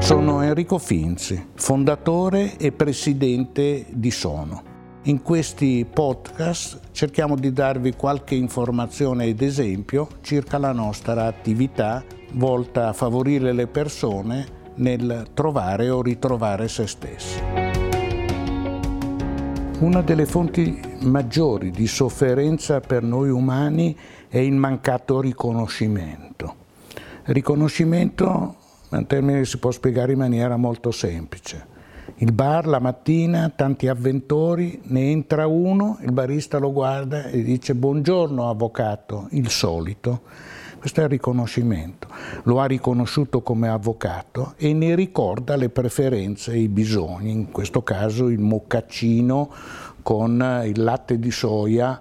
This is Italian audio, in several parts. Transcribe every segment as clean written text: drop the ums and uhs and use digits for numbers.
Sono Enrico Finzi, fondatore e presidente di Sono. In questi podcast cerchiamo di darvi qualche informazione ed esempio circa la nostra attività volta a favorire le persone nel trovare o ritrovare se stessi. Una delle fonti maggiori di sofferenza per noi umani è il mancato riconoscimento. Riconoscimento è un termine che si può spiegare in maniera molto semplice. Il bar la mattina, tanti avventori, ne entra uno, il barista lo guarda e dice «Buongiorno avvocato», il solito. Questo è il riconoscimento. Lo ha riconosciuto come avvocato e ne ricorda le preferenze e i bisogni, in questo caso il moccaccino con il latte di soia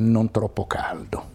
non troppo caldo.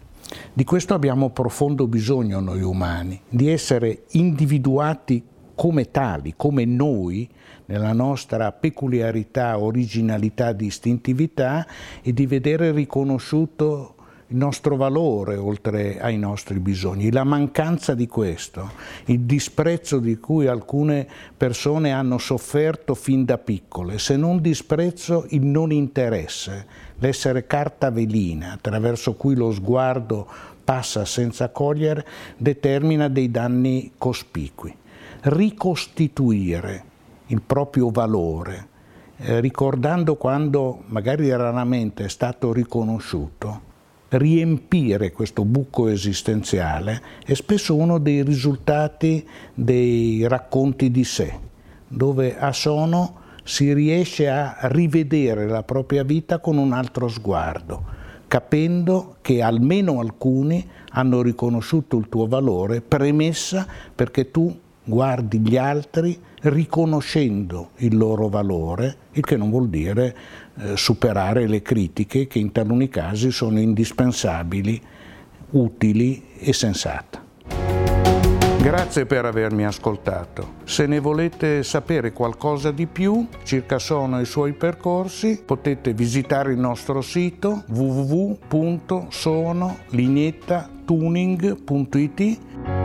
Di questo abbiamo profondo bisogno noi umani, di essere individuati come tali, come noi, nella nostra peculiarità, originalità, distintività e di vedere riconosciuto il nostro valore oltre ai nostri bisogni. La mancanza di questo, il disprezzo di cui alcune persone hanno sofferto fin da piccole, se non disprezzo, il non interesse, l'essere carta velina attraverso cui lo sguardo passa senza cogliere, determina dei danni cospicui. Ricostituire il proprio valore, ricordando quando magari raramente è stato riconosciuto, riempire questo buco esistenziale è spesso uno dei risultati dei racconti di sé, dove a Sono si riesce a rivedere la propria vita con un altro sguardo, capendo che almeno alcuni hanno riconosciuto il tuo valore, premessa perché tu guardi gli altri riconoscendo il loro valore, il che non vuol dire superare le critiche che in taluni casi sono indispensabili, utili e sensate. Grazie per avermi ascoltato. Se ne volete sapere qualcosa di più circa Sono e i suoi percorsi, potete visitare il nostro sito www.sonoliniettatuning.it.